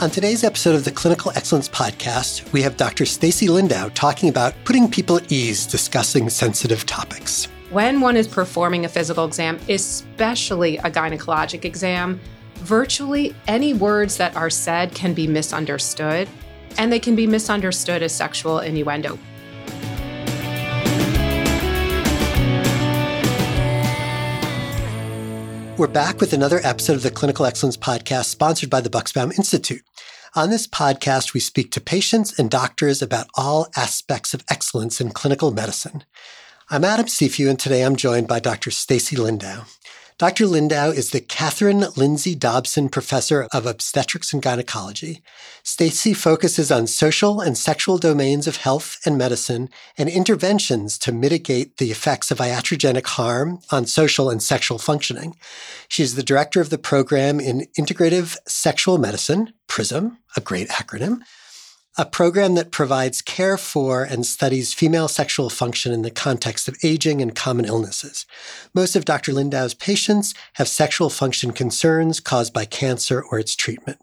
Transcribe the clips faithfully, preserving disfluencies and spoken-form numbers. On today's episode of the Clinical Excellence Podcast, we have Doctor Stacy Lindau talking about putting people at ease discussing sensitive topics. When one is performing a physical exam, especially a gynecologic exam, virtually any words that are said can be misunderstood, and they can be misunderstood as sexual innuendo. We're back with another episode of the Clinical Excellence Podcast, sponsored by the Bucksbaum Institute. On this podcast, we speak to patients and doctors about all aspects of excellence in clinical medicine. I'm Adam Seafew, and today I'm joined by Doctor Stacy Lindau. Doctor Lindau is the Catherine Lindsay Dobson Professor of Obstetrics and Gynecology. Stacy focuses on social and sexual domains of health and medicine and interventions to mitigate the effects of iatrogenic harm on social and sexual functioning. She's the director of the Program in Integrative Sexual Medicine, PRISM, a great acronym, a program that provides care for and studies female sexual function in the context of aging and common illnesses. Most of Doctor Lindau's patients have sexual function concerns caused by cancer or its treatment.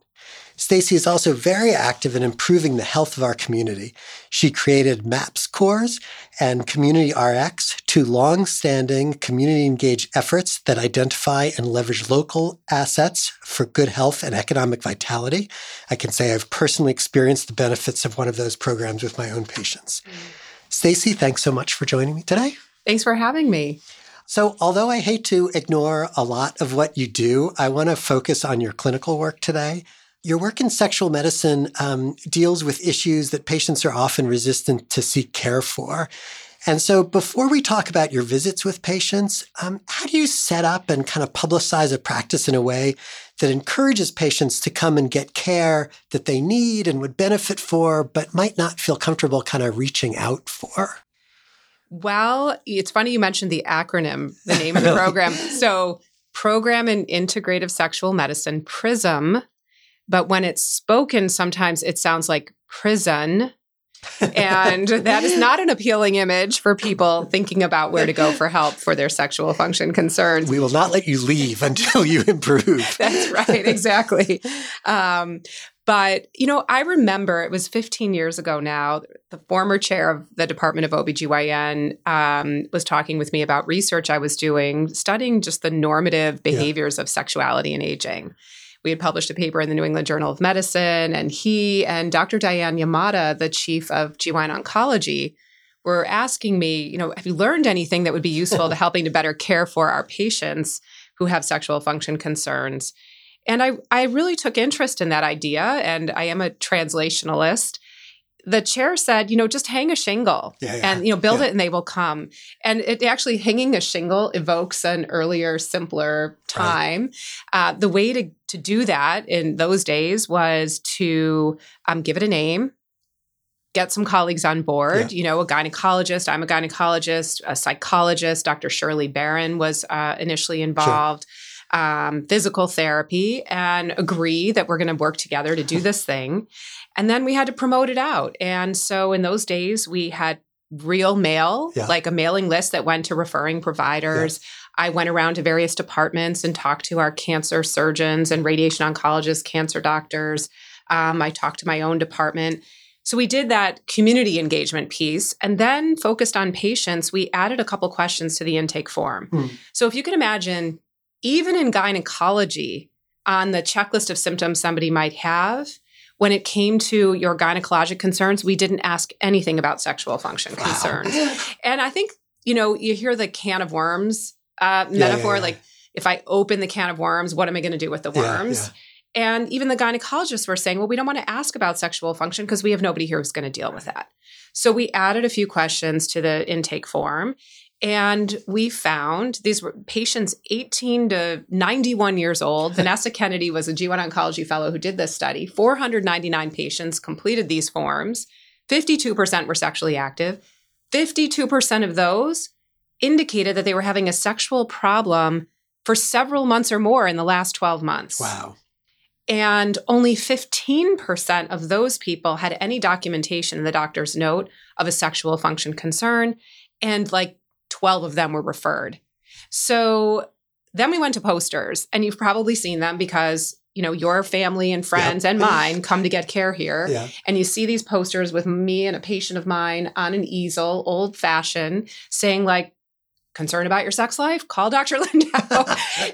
Stacy is also very active in improving the health of our community. She created MAPS Cores and Community Rx, two long-standing community-engaged efforts that identify and leverage local assets for good health and economic vitality. I can say I've personally experienced the benefits of one of those programs with my own patients. Mm-hmm. Stacy, thanks so much for joining me today. Thanks for having me. So although I hate to ignore a lot of what you do, I want to focus on your clinical work today. Your work in sexual medicine um, deals with issues that patients are often resistant to seek care for. And so before we talk about your visits with patients, um, how do you set up and kind of publicize a practice in a way that encourages patients to come and get care that they need and would benefit for, but might not feel comfortable kind of reaching out for? Well, it's funny you mentioned the acronym, the name of the program. So Program in Integrative Sexual Medicine, PRISM. But when it's spoken, sometimes it sounds like prison. And that is not an appealing image for people thinking about where to go for help for their sexual function concerns. We will not let you leave until you improve. That's right. Exactly. Um, but, you know, I remember it was fifteen years ago now, the former chair of the Department of O B G Y N um, was talking with me about research I was doing, studying just the normative behaviors yeah. of sexuality and aging. We had published a paper in the New England Journal of Medicine, and he and Doctor Diane Yamada, the chief of G Y N oncology, were asking me, you know, have you learned anything that would be useful to helping to better care for our patients who have sexual function concerns? And I, I really took interest in that idea, and I am a translationalist. The chair said, you know, just hang a shingle yeah, yeah, and, you know, build yeah. it and they will come. And it actually, hanging a shingle evokes an earlier, simpler time. Right. Uh, the way to, to do that in those days was to um, give it a name, get some colleagues on board, yeah. you know, a gynecologist. I'm a gynecologist, a psychologist. Doctor Shirley Barron was uh, initially involved, sure. um, physical therapy, and agree that we're going to work together to do this thing. And then we had to promote it out. And so in those days, we had real mail, yeah. like a mailing list that went to referring providers. Yeah. I went around to various departments and talked to our cancer surgeons and radiation oncologists, cancer doctors. Um, I talked to my own department. So we did that community engagement piece and then focused on patients. We added a couple questions to the intake form. Mm. So if you can imagine, even in gynecology, on the checklist of symptoms somebody might have, when it came to your gynecologic concerns, we didn't ask anything about sexual function concerns. Wow. And I think, you know, you hear the can of worms uh, yeah, metaphor, yeah, yeah. like if I open the can of worms, what am I going to do with the worms? Yeah, yeah. And even the gynecologists were saying, well, we don't want to ask about sexual function because we have nobody here who's going to deal with that. So we added a few questions to the intake form. And we found these were patients eighteen to ninety-one years old. Vanessa Kennedy was a G Y N oncology fellow who did this study. four hundred ninety-nine patients completed these forms. fifty-two percent were sexually active. fifty-two percent of those indicated that they were having a sexual problem for several months or more in the last twelve months. Wow. And only fifteen percent of those people had any documentation in the doctor's note of a sexual function concern. And like twelve of them were referred. So then we went to posters, and you've probably seen them because you know, your family and friends yeah. and mine come to get care here. Yeah. And you see these posters with me and a patient of mine on an easel, old fashioned, saying like, concerned about your sex life? Call Doctor Lindau.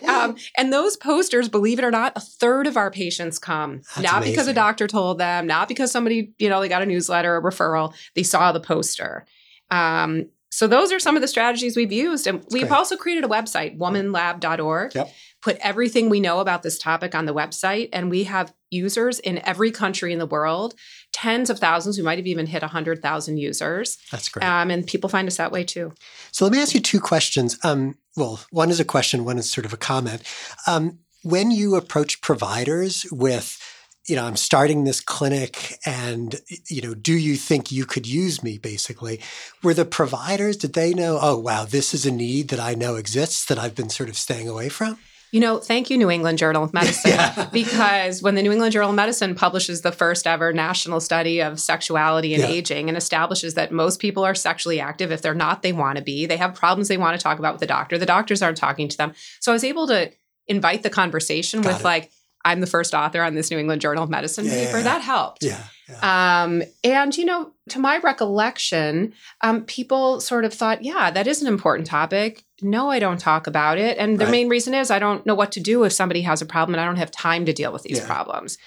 um, and those posters, believe it or not, a third of our patients come. That's not amazing. Because a doctor told them, not because somebody, you know, they got a newsletter or referral. They saw the poster. Um, so those are some of the strategies we've used. And That's we've great. also created a website, woman lab dot org. Yep. Put everything we know about this topic on the website. And we have users in every country in the world, tens of thousands. We might have even hit one hundred thousand users. That's great. Um, and people find us that way too. So let me ask you two questions. Um, well, one is a question, one is sort of a comment. Um, when you approach providers with, you know, I'm starting this clinic and, you know, do you think you could use me, basically? Were the providers, did they know, oh, wow, this is a need that I know exists that I've been sort of staying away from? You know, thank you, New England Journal of Medicine, yeah. because when the New England Journal of Medicine publishes the first ever national study of sexuality and yeah. aging and establishes that most people are sexually active. If they're not, they want to be. They have problems they want to talk about with the doctor. The doctors aren't talking to them. So I was able to invite the conversation Got with it. like, I'm the first author on this New England Journal of Medicine yeah. paper. That helped. Yeah. yeah. Um, and, you know, to my recollection, um, people sort of thought, yeah, that is an important topic. No, I don't talk about it. And the right. main reason is I don't know what to do if somebody has a problem and I don't have time to deal with these yeah. problems.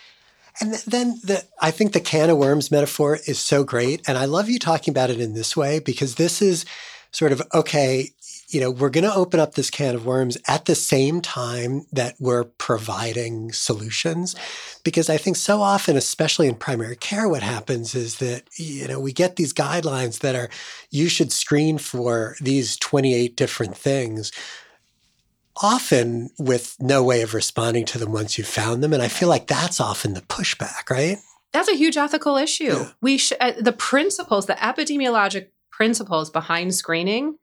And th- then the, I think the can of worms metaphor is so great. And I love you talking about it in this way, because this is sort of, okay, you know, we're going to open up this can of worms at the same time that we're providing solutions. Because I think so often, especially in primary care, what happens is that, you know, we get these guidelines that are, you should screen for these twenty-eight different things, often with no way of responding to them once you've found them. And I feel like that's often the pushback, right? That's a huge ethical issue. Yeah. We sh- uh, the principles, the epidemiologic principles behind screening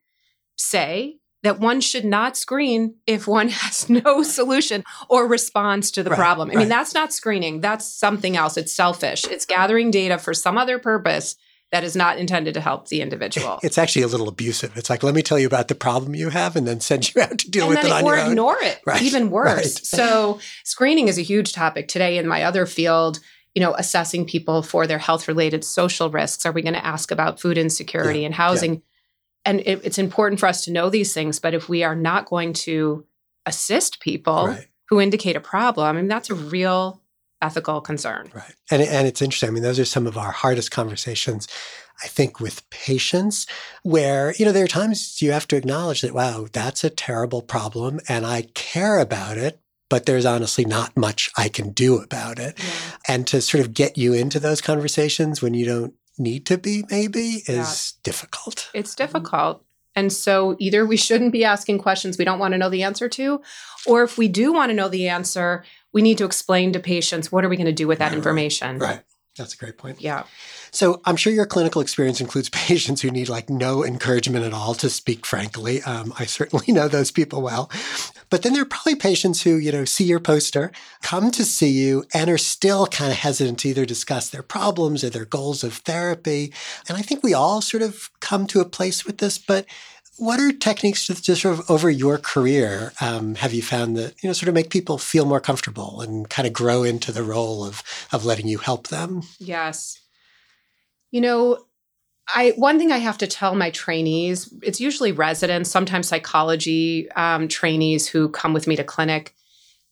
say that one should not screen if one has no solution or response to the right, problem. I right. mean, that's not screening. That's something else. It's selfish. It's gathering data for some other purpose that is not intended to help the individual. It's actually a little abusive. It's like, let me tell you about the problem you have and then send you out to deal and with it, it on your own. Or ignore it, right, even worse. Right. So screening is a huge topic today in my other field. You know, assessing people for their health-related social risks. Are we going to ask about food insecurity yeah, and housing? Yeah. And it, it's important for us to know these things, but if we are not going to assist people right. who indicate a problem, I mean, that's a real ethical concern. Right. And, and it's interesting. I mean, those are some of our hardest conversations, I think, with patients where, you know, there are times you have to acknowledge that, wow, that's a terrible problem and I care about it, but there's honestly not much I can do about it. Yeah. And to sort of get you into those conversations when you don't need to be, maybe, is yeah. difficult. It's difficult. And so either we shouldn't be asking questions we don't want to know the answer to, or if we do want to know the answer, we need to explain to patients, what are we going to do with that right, information? Right. right. That's a great point. Yeah. So I'm sure your clinical experience includes patients who need like no encouragement at all to speak frankly. Um, I certainly know those people well. But then there are probably patients who, you know, see your poster, come to see you, and are still kind of hesitant to either discuss their problems or their goals of therapy. And I think we all sort of come to a place with this. But what are techniques just sort of over your career um, have you found that, you know, sort of make people feel more comfortable and kind of grow into the role of of letting you help them? Yes. You know, I one thing I have to tell my trainees, it's usually residents, sometimes psychology um, trainees who come with me to clinic,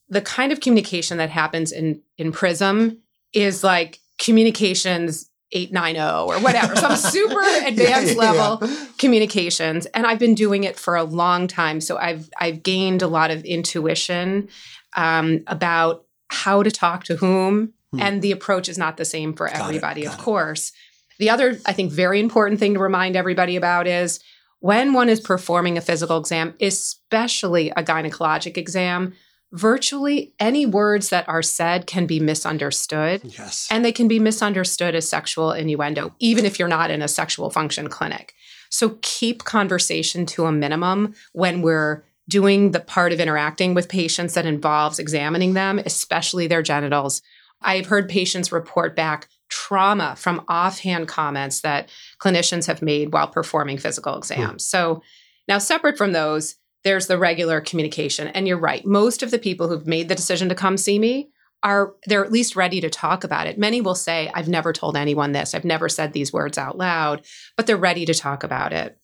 the kind of communication that happens in, in PRISM is like communications eight ninety or whatever, some super advanced yeah, yeah, level yeah. communications. And I've been doing it for a long time. So I've I've gained a lot of intuition um, about how to talk to whom. Hmm. And the approach is not the same for got everybody, it, of it. course. The other, I think, very important thing to remind everybody about is when one is performing a physical exam, especially a gynecologic exam, virtually any words that are said can be misunderstood. Yes. And they can be misunderstood as sexual innuendo, even if you're not in a sexual function clinic. So keep conversation to a minimum when we're doing the part of interacting with patients that involves examining them, especially their genitals. I've heard patients report back trauma from offhand comments that clinicians have made while performing physical exams. Mm. So now separate from those, there's the regular communication. And you're right. Most of the people who've made the decision to come see me are, they're at least ready to talk about it. Many will say, I've never told anyone this. I've never said these words out loud, but they're ready to talk about it.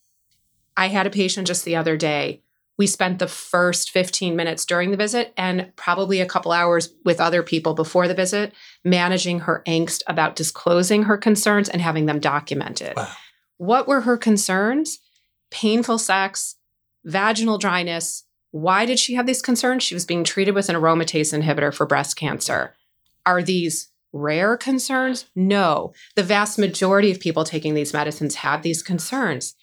I had a patient just the other day. We spent the first fifteen minutes during the visit and probably a couple hours with other people before the visit, managing her angst about disclosing her concerns and having them documented. Wow. What were her concerns? Painful sex, vaginal dryness. Why did she have these concerns? She was being treated with an aromatase inhibitor for breast cancer. Are these rare concerns? No. The vast majority of people taking these medicines have these concerns.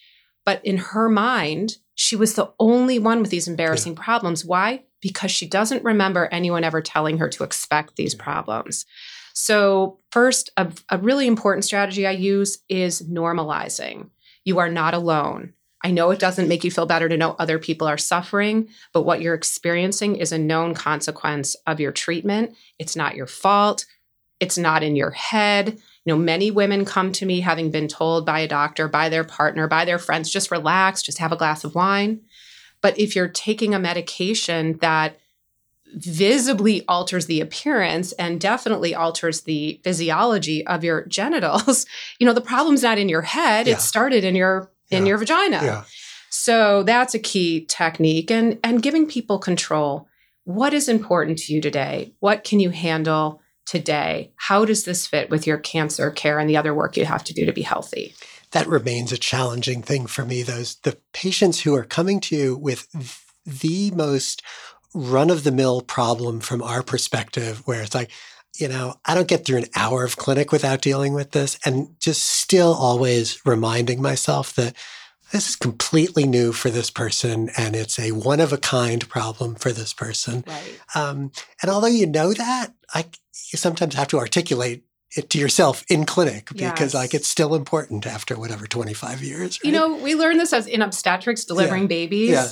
But in her mind, she was the only one with these embarrassing yeah. problems. Why? Because she doesn't remember anyone ever telling her to expect these yeah. problems. So first, a, a really important strategy I use is normalizing. You are not alone. I know it doesn't make you feel better to know other people are suffering, but what you're experiencing is a known consequence of your treatment. It's not your fault. It's not in your head. You know, many women come to me having been told by a doctor, by their partner, by their friends, just relax, just have a glass of wine. But if you're taking a medication that visibly alters the appearance and definitely alters the physiology of your genitals, you know, the problem's not in your head. Yeah. It started in your in yeah. your vagina. Yeah. So that's a key technique. And, and giving people control. What is important to you today? What can you handle today? How does this fit with your cancer care and the other work you have to do to be healthy? That remains a challenging thing for me. Those the patients who are coming to you with the most run-of-the-mill problem from our perspective, where it's like, you know, I don't get through an hour of clinic without dealing with this, and just still always reminding myself that this is completely new for this person, and it's a one-of-a-kind problem for this person. Right. Um, and although you know that, I you sometimes have to articulate it to yourself in clinic because yes. like it's still important after whatever twenty-five years. Right? You know, we learned this as in obstetrics delivering yeah. babies. Yeah.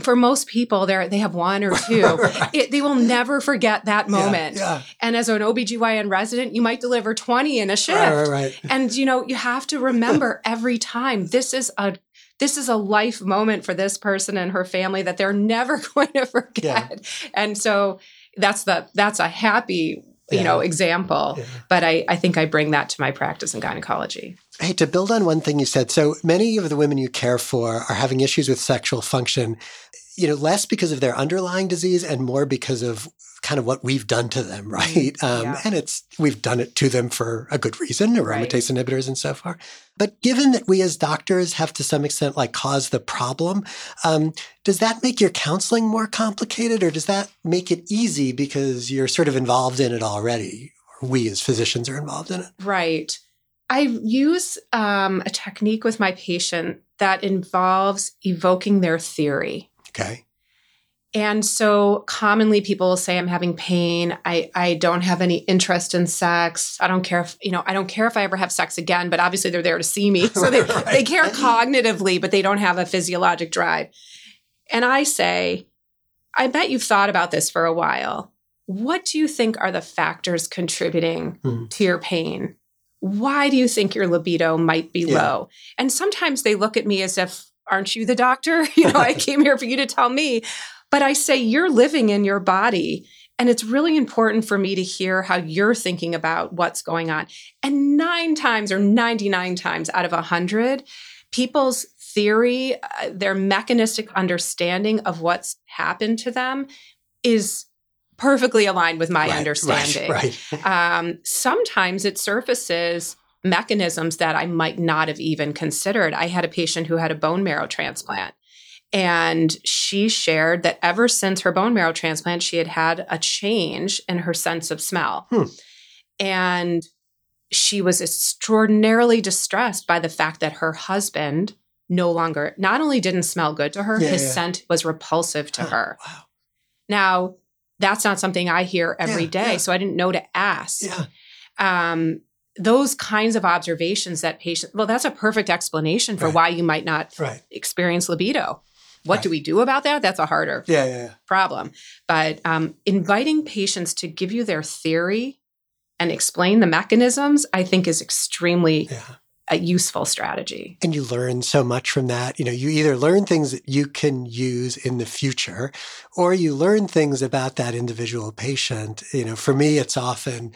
For most people, they they have one or two. Right. it, they will never forget that moment. Yeah, yeah. And as an O B G Y N resident, you might deliver twenty in a shift. Right, right, right. And you know, you have to remember every time this is a this is a life moment for this person and her family that they're never going to forget. Yeah. And so that's the that's a happy you yeah. know example. Yeah. But I, I think I bring that to my practice in gynecology. Hey, to build on one thing you said, so many of the women you care for are having issues with sexual function, you know, less because of their underlying disease and more because of kind of what we've done to them, right? Um, yeah. And it's we've done it to them for a good reason, aromatase right. inhibitors and so forth. But given that we as doctors have to some extent like caused the problem, um, does that make your counseling more complicated or does that make it easy because you're sort of involved in it already? Or we as physicians are involved in it? Right. I use um, a technique with my patient that involves evoking their theory. Okay. And so commonly people will say, I'm having pain. I, I don't have any interest in sex. I don't care if, you know, I don't care if I ever have sex again, but obviously they're there to see me. So they, right. they care cognitively, but they don't have a physiologic drive. And I say, I bet you've thought about this for a while. What do you think are the factors contributing mm. to your pain? Why do you think your libido might be yeah. low? And sometimes they look at me as if, aren't you the doctor? You know, I came here for you to tell me. But I say, you're living in your body. And it's really important for me to hear how you're thinking about what's going on. And nine times or ninety-nine times out of one hundred, people's theory, uh, their mechanistic understanding of what's happened to them is perfectly aligned with my right, understanding. Right, right. Um, sometimes it surfaces mechanisms that I might not have even considered. I had a patient who had a bone marrow transplant, and she shared that ever since her bone marrow transplant, she had had a change in her sense of smell. Hmm. And she was extraordinarily distressed by the fact that her husband no longer, not only didn't smell good to her, yeah, his yeah. scent was repulsive to oh, her. Wow. Now, that's not something I hear every yeah, day. Yeah. So I didn't know to ask. Yeah. Um, those kinds of observations that patients, well, that's a perfect explanation for right. why you might not right. experience libido. What right. do we do about that? That's a harder yeah, yeah, yeah. problem. But um, inviting patients to give you their theory and explain the mechanisms, I think is extremely yeah. a useful strategy. And you learn so much from that. You know, you either learn things that you can use in the future, or you learn things about that individual patient. You know, for me, it's often,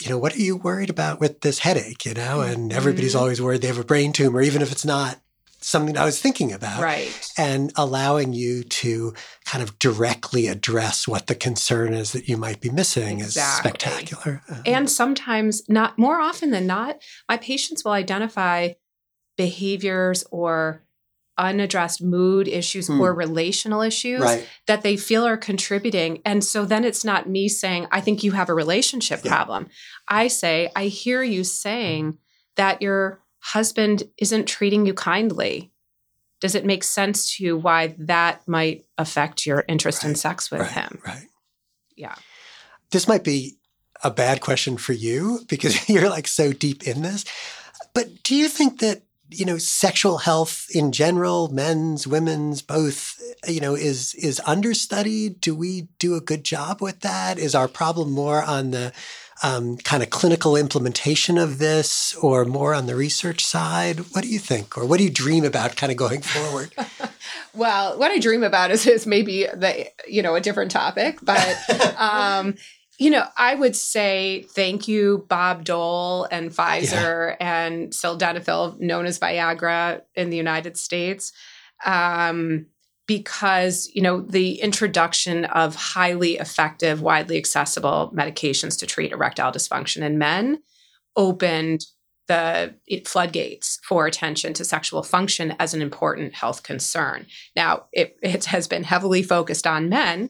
you know, what are you worried about with this headache? You know, and everybody's mm-hmm. always worried they have a brain tumor, even if it's not something I was thinking about. Right. And allowing you to kind of directly address what the concern is that you might be missing exactly. is spectacular. Um, and sometimes not more often than not, my patients will identify behaviors or unaddressed mood issues mm. or relational issues right. that they feel are contributing. And so then it's not me saying, I think you have a relationship yeah. problem. I say, I hear you saying mm. that you're husband isn't treating you kindly. Does it make sense to you why that might affect your interest right, in sex with right, him? Right. Yeah. This might be a bad question for you because you're like so deep in this. But do you think that, you know, sexual health in general, men's, women's, both, you know, is is understudied? Do we do a good job with that? Is our problem more on the Um, kind of clinical implementation of this or more on the research side? What do you think? Or what do you dream about kind of going forward? Well, what I dream about is, is maybe the, you know, a different topic, but, um, you know, I would say thank you, Bob Dole and Pfizer yeah. and Sildenafil, known as Viagra in the United States. Um, because, you know, the introduction of highly effective, widely accessible medications to treat erectile dysfunction in men opened the floodgates for attention to sexual function as an important health concern. Now, it, it has been heavily focused on men,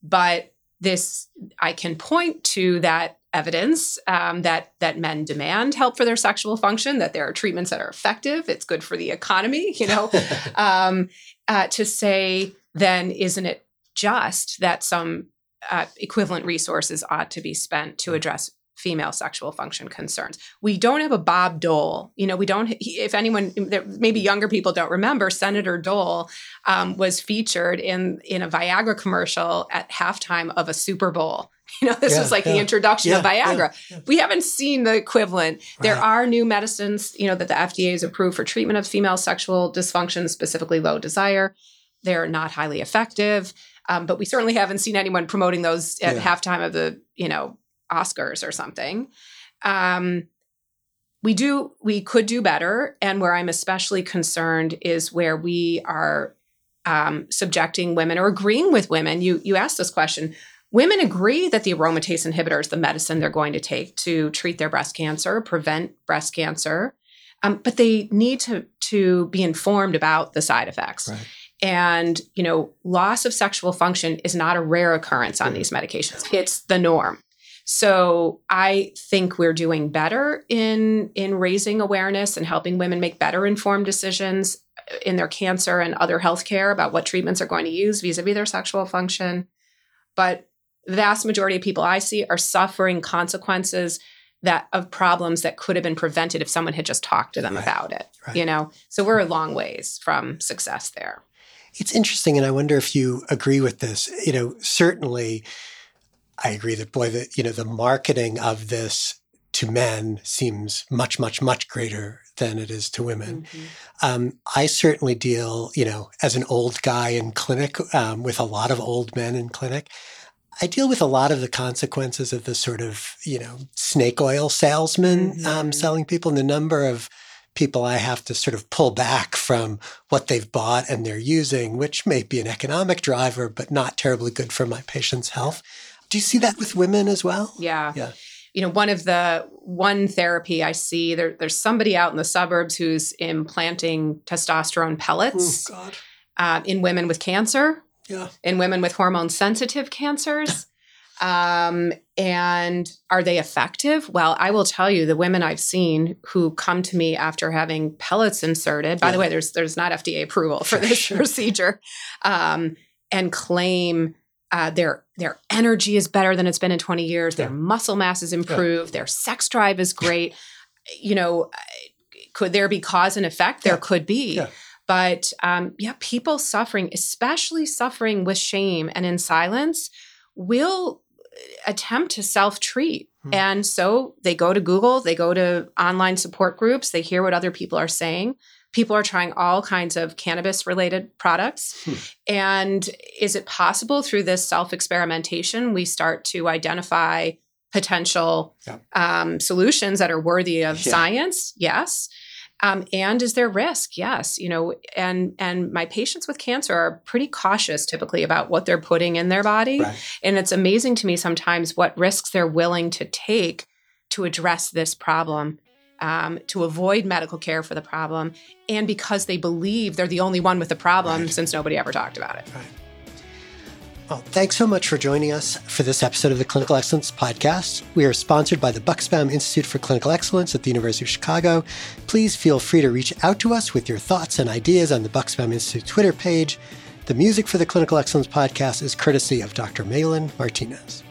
but this, I can point to that evidence um, that, that men demand help for their sexual function, that there are treatments that are effective, it's good for the economy, you know, um, uh, to say, then isn't it just that some uh, equivalent resources ought to be spent to address female sexual function concerns? We don't have a Bob Dole. You know, we don't, if anyone, maybe younger people don't remember, Senator Dole um, was featured in, in a Viagra commercial at halftime of a Super Bowl. You know, this yeah, was like yeah, the introduction yeah, of Viagra. Yeah, yeah. We haven't seen the equivalent. Right. There are new medicines, you know, that the F D A has approved for treatment of female sexual dysfunction, specifically low desire. They're not highly effective, um, but we certainly haven't seen anyone promoting those at yeah. halftime of the, you know, Oscars or something. Um, we do, we could do better. And where I'm especially concerned is where we are um, subjecting women or agreeing with women. You, you asked this question. Women agree that the aromatase inhibitor is the medicine they're going to take to treat their breast cancer, prevent breast cancer, um, but they need to, to be informed about the side effects. Right. And, you know, loss of sexual function is not a rare occurrence on these medications. It's the norm. So I think we're doing better in, in raising awareness and helping women make better informed decisions in their cancer and other healthcare about what treatments are going to use vis-a-vis their sexual function. But the vast majority of people I see are suffering consequences that of problems that could have been prevented if someone had just talked to them right. about it, right. you know? So we're a long ways from success there. It's interesting. And I wonder if you agree with this. You know, certainly I agree that, boy, the, you know, the marketing of this to men seems much, much, much greater than it is to women. Mm-hmm. Um, I certainly deal, you know, as an old guy in clinic, um, with a lot of old men in clinic. I deal with a lot of the consequences of the sort of, you know, snake oil salesman mm-hmm. um, selling people, and the number of people I have to sort of pull back from what they've bought and they're using, which may be an economic driver, but not terribly good for my patient's health. Do you see that with women as well? Yeah. Yeah. You know, one of the one therapy I see, there, there's somebody out in the suburbs who's implanting testosterone pellets oh, God. Uh, in women with cancer, yeah. in women with hormone-sensitive cancers. um, and are they effective? Well, I will tell you, the women I've seen who come to me after having pellets inserted, by yeah. the way, there's there's not F D A approval for this procedure, um, and claim Uh, their their energy is better than it's been in twenty years. Yeah. Their muscle mass is improved. Yeah. Their sex drive is great. You know, could there be cause and effect? There yeah. could be. Yeah. But um, yeah, people suffering, especially suffering with shame and in silence, will attempt to self-treat. Hmm. And so they go to Google, they go to online support groups, they hear what other people are saying. People are trying all kinds of cannabis-related products. Hmm. And is it possible through this self-experimentation, we start to identify potential yeah. um, solutions that are worthy of yeah. science? Yes. Um, and is there risk? Yes. You know, and, and my patients with cancer are pretty cautious typically about what they're putting in their body. Right. And it's amazing to me sometimes what risks they're willing to take to address this problem. Um, to avoid medical care for the problem, and because they believe they're the only one with the problem right. since nobody ever talked about it. Right. Well, thanks so much for joining us for this episode of the Clinical Excellence Podcast. We are sponsored by the Bucksbaum Institute for Clinical Excellence at the University of Chicago. Please feel free to reach out to us with your thoughts and ideas on the Bucksbaum Institute Twitter page. The music for the Clinical Excellence Podcast is courtesy of Doctor Malin Martinez.